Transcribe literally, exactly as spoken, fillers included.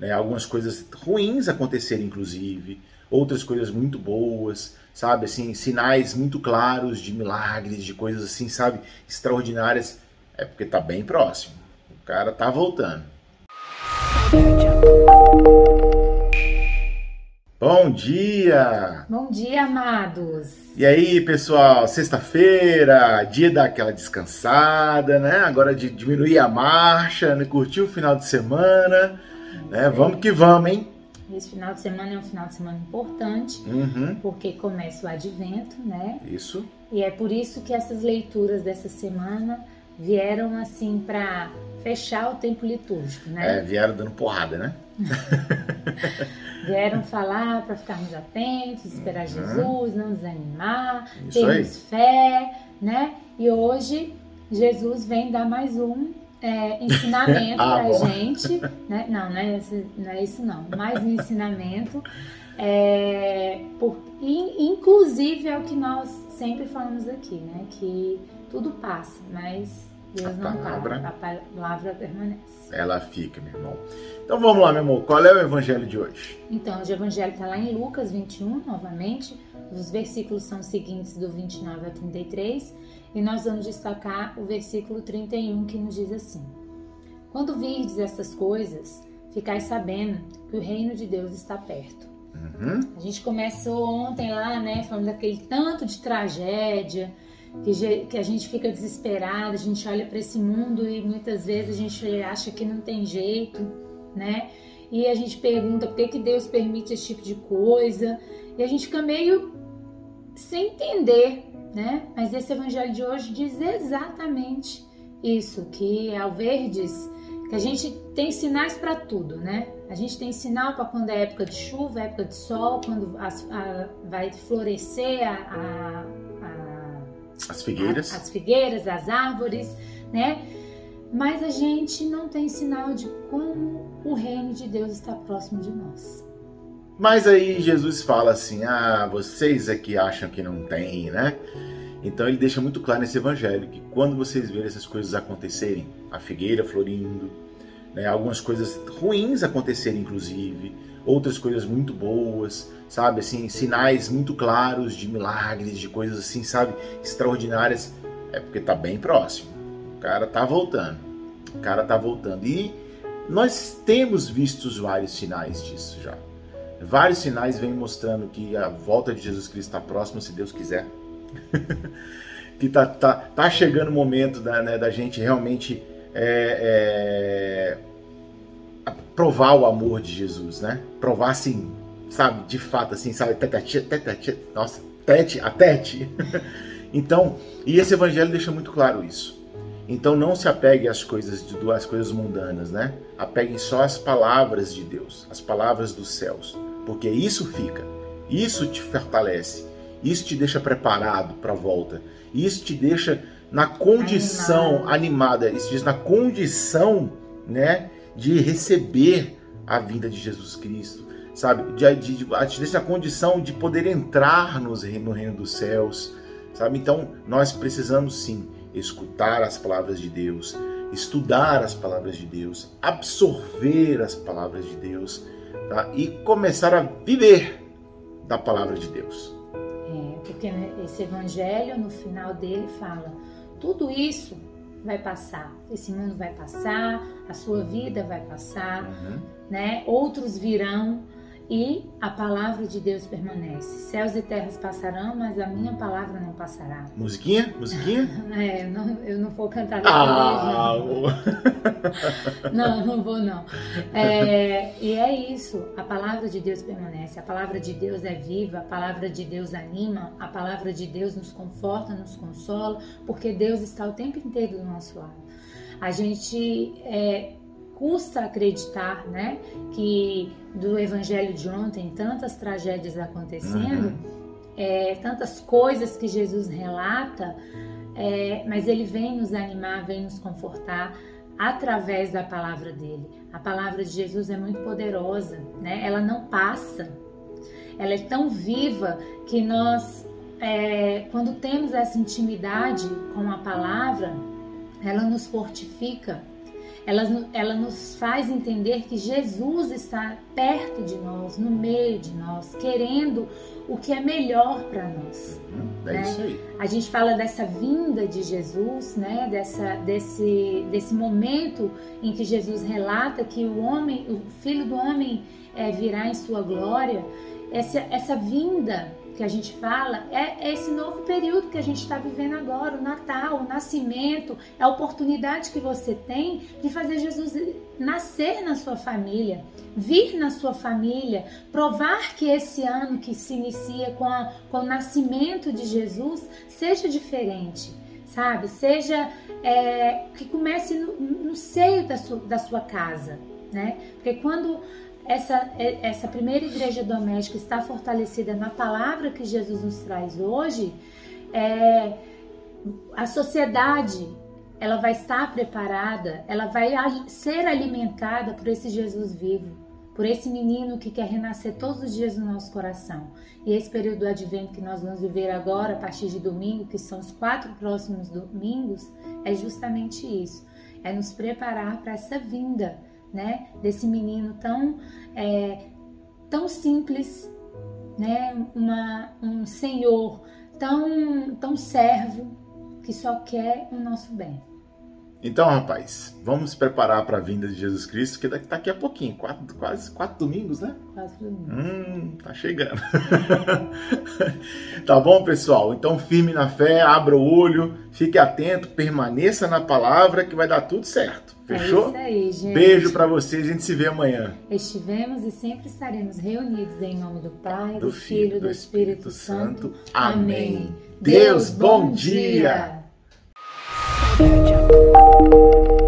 né? Algumas coisas ruins aconteceram, inclusive, outras coisas muito boas, sabe, assim, sinais muito claros de milagres, de coisas assim, sabe, extraordinárias, é porque tá bem próximo, o cara tá voltando. Bom dia! Bom dia, amados! E aí, pessoal, sexta-feira, dia daquela descansada, né, agora de diminuir a marcha, né? Curtir o final de semana, né, vamos que vamos, hein? Esse final de semana é um final de semana importante, uhum. Porque começa o advento, né? Isso. E é por isso que essas leituras dessa semana vieram assim para fechar o tempo litúrgico, né? É, vieram dando porrada, né? Vieram falar para ficarmos atentos, esperar uhum. Jesus, não desanimar, isso termos aí. Fé, né? E hoje Jesus vem dar mais um. É, ensinamento ah, pra bom. gente, né? Não, não é, isso, não é isso não, mais um ensinamento, é, por, inclusive é o que nós sempre falamos aqui, né? Que tudo passa, mas Deus a não palavra, para, a palavra permanece. Ela fica, meu irmão. Então vamos lá, meu amor, qual é o evangelho de hoje? Então, o evangelho está lá em Lucas vinte e um, novamente, os versículos são os seguintes do vinte e nove ao trinta e três, e nós vamos destacar o versículo trinta e um, que nos diz assim: quando virdes essas coisas, ficais sabendo que o reino de Deus está perto. Uhum. A gente começou ontem lá, né, falando daquele tanto de tragédia, que, que a gente fica desesperado, a gente olha para esse mundo e muitas vezes a gente acha que não tem jeito, né? E a gente pergunta por que, que Deus permite esse tipo de coisa, e a gente fica meio sem entender, né? Mas esse evangelho de hoje diz exatamente isso, que ao verdes, que a gente tem sinais para tudo, né? A gente tem sinal para quando é época de chuva, época de sol, quando as, a, vai florescer a, a, a, as figueiras, a, as figueiras, as árvores, né? Mas a gente não tem sinal de como o reino de Deus está próximo de nós. Mas aí Jesus fala assim, ah, vocês é que acham que não tem, né? Então ele deixa muito claro nesse evangelho que quando vocês verem essas coisas acontecerem, a figueira florindo, né, algumas coisas ruins acontecerem, inclusive, outras coisas muito boas, sabe, assim, sinais muito claros de milagres, de coisas assim, sabe, extraordinárias, é porque tá bem próximo, o cara tá voltando, o cara tá voltando. E nós temos visto vários sinais disso já. Vários sinais vêm mostrando que a volta de Jesus Cristo está próxima, se Deus quiser. Que tá, tá, tá chegando o momento da, né, da gente realmente é, é, provar o amor de Jesus, né? Provar, assim, sabe, de fato, assim, sabe, tete, tete, nossa, tete, a tete. Então, e esse evangelho deixa muito claro isso. Então não se apegue às coisas, às coisas mundanas, né? Apeguem só às palavras de Deus, às palavras dos céus. Porque isso fica, isso te fortalece, isso te deixa preparado para a volta, isso te deixa na condição animada, animada isso diz na condição, né, de receber a vinda de Jesus Cristo, sabe? De, de, de, te deixa na condição de poder entrar nos, no reino dos céus, sabe? Então nós precisamos sim escutar as palavras de Deus, estudar as palavras de Deus, absorver as palavras de Deus, tá? E começar a viver da palavra de Deus. É, porque esse evangelho, no final dele, fala: tudo isso vai passar, esse mundo vai passar, a sua vida vai passar, uhum. né? Outros virão e a palavra de Deus permanece. Céus e terras passarão, mas a minha palavra não passará. Musiquinha? Musiquinha? É, não, eu não vou cantar. Ah, mesmo. Não, não vou não. É, e é isso, a palavra de Deus permanece, a palavra de Deus é viva, a palavra de Deus anima, a palavra de Deus nos conforta, nos consola, porque Deus está o tempo inteiro do nosso lado. A gente... É, custa acreditar, né, que do evangelho de ontem, tantas tragédias acontecendo, uhum. é, tantas coisas que Jesus relata, é, mas ele vem nos animar, vem nos confortar através da palavra dele. A palavra de Jesus é muito poderosa, né? Ela não passa, ela é tão viva que nós, é, quando temos essa intimidade com a palavra, ela nos fortifica, Ela, ela nos faz entender que Jesus está perto de nós, no meio de nós, querendo o que é melhor para nós. É, né? Isso aí. A gente fala dessa vinda de Jesus, né? dessa, desse, desse momento em que Jesus relata que o, homem, o Filho do Homem é, virá em sua glória. Essa, essa vinda que a gente fala é, é esse novo período que a gente está vivendo agora, o Natal, o nascimento, é a oportunidade que você tem de fazer Jesus nascer na sua família, vir na sua família, provar que esse ano que se inicia com, a, com o nascimento de Jesus seja diferente, sabe? Seja é, que comece no, no seio da sua, da sua casa, né? Porque quando Essa, essa primeira igreja doméstica está fortalecida na palavra que Jesus nos traz hoje, é, a sociedade ela vai estar preparada, ela vai ser alimentada por esse Jesus vivo, por esse menino que quer renascer todos os dias no nosso coração. E esse período do advento que nós vamos viver agora, a partir de domingo, que são os quatro próximos domingos, é justamente isso, é nos preparar para essa vinda, né, desse menino tão, é, tão simples, né, uma, um senhor tão, tão servo que só quer o nosso bem. Então, rapaz, vamos preparar para a vinda de Jesus Cristo, que daqui a pouquinho, quatro, quase quatro domingos, né? Quatro domingos. Hum, tá chegando. Tá bom, pessoal? Então, firme na fé, abra o olho, fique atento, permaneça na palavra que vai dar tudo certo. Fechou? É isso aí, gente. Beijo pra vocês, a gente se vê amanhã. Estivemos e sempre estaremos reunidos em nome do Pai, do, do Filho e do Espírito, Espírito Santo. Santo. Amém. Amém. Deus, bom dia! dia.